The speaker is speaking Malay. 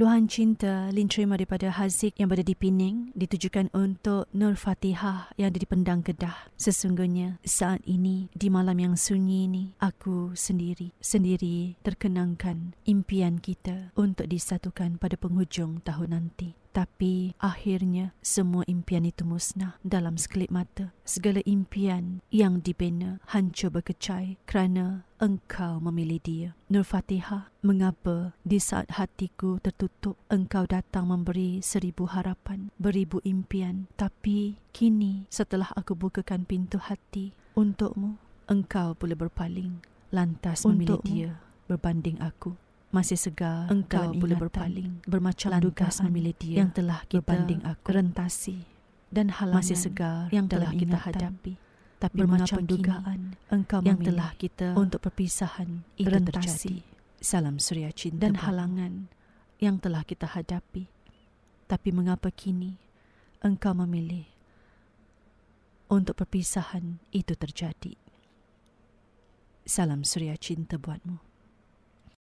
Luhan cinta linterima daripada Haziq yang berada di Penang ditujukan untuk Nur Fatihah yang ada di Pendang Kedah. Sesungguhnya saat ini di malam yang sunyi ini aku sendiri terkenangkan impian kita untuk disatukan pada penghujung tahun nanti. Tapi akhirnya semua impian itu musnah dalam sekelip mata. Segala impian yang dibina hancur berkecai kerana engkau memilih dia. Nur Fatihah, mengapa di saat hatiku tertutup engkau datang memberi 1000 harapan, beribu impian. Tapi kini setelah aku bukakan pintu hati untukmu, engkau pula berpaling lantas memilih dia berbanding aku. Masih segar engkau pula berpaling bermacam lantas memilih dia yang telah kita berbanding aku rentasi dan halangan masih segar yang telah kita hadapi. Tapi bermacam dugaan engkau yang telah kita untuk perpisahan itu terjadi. Salam suria cinta dan halangan yang telah kita hadapi. Tapi mengapa kini engkau memilih untuk perpisahan itu terjadi? Salam suria cinta buatmu.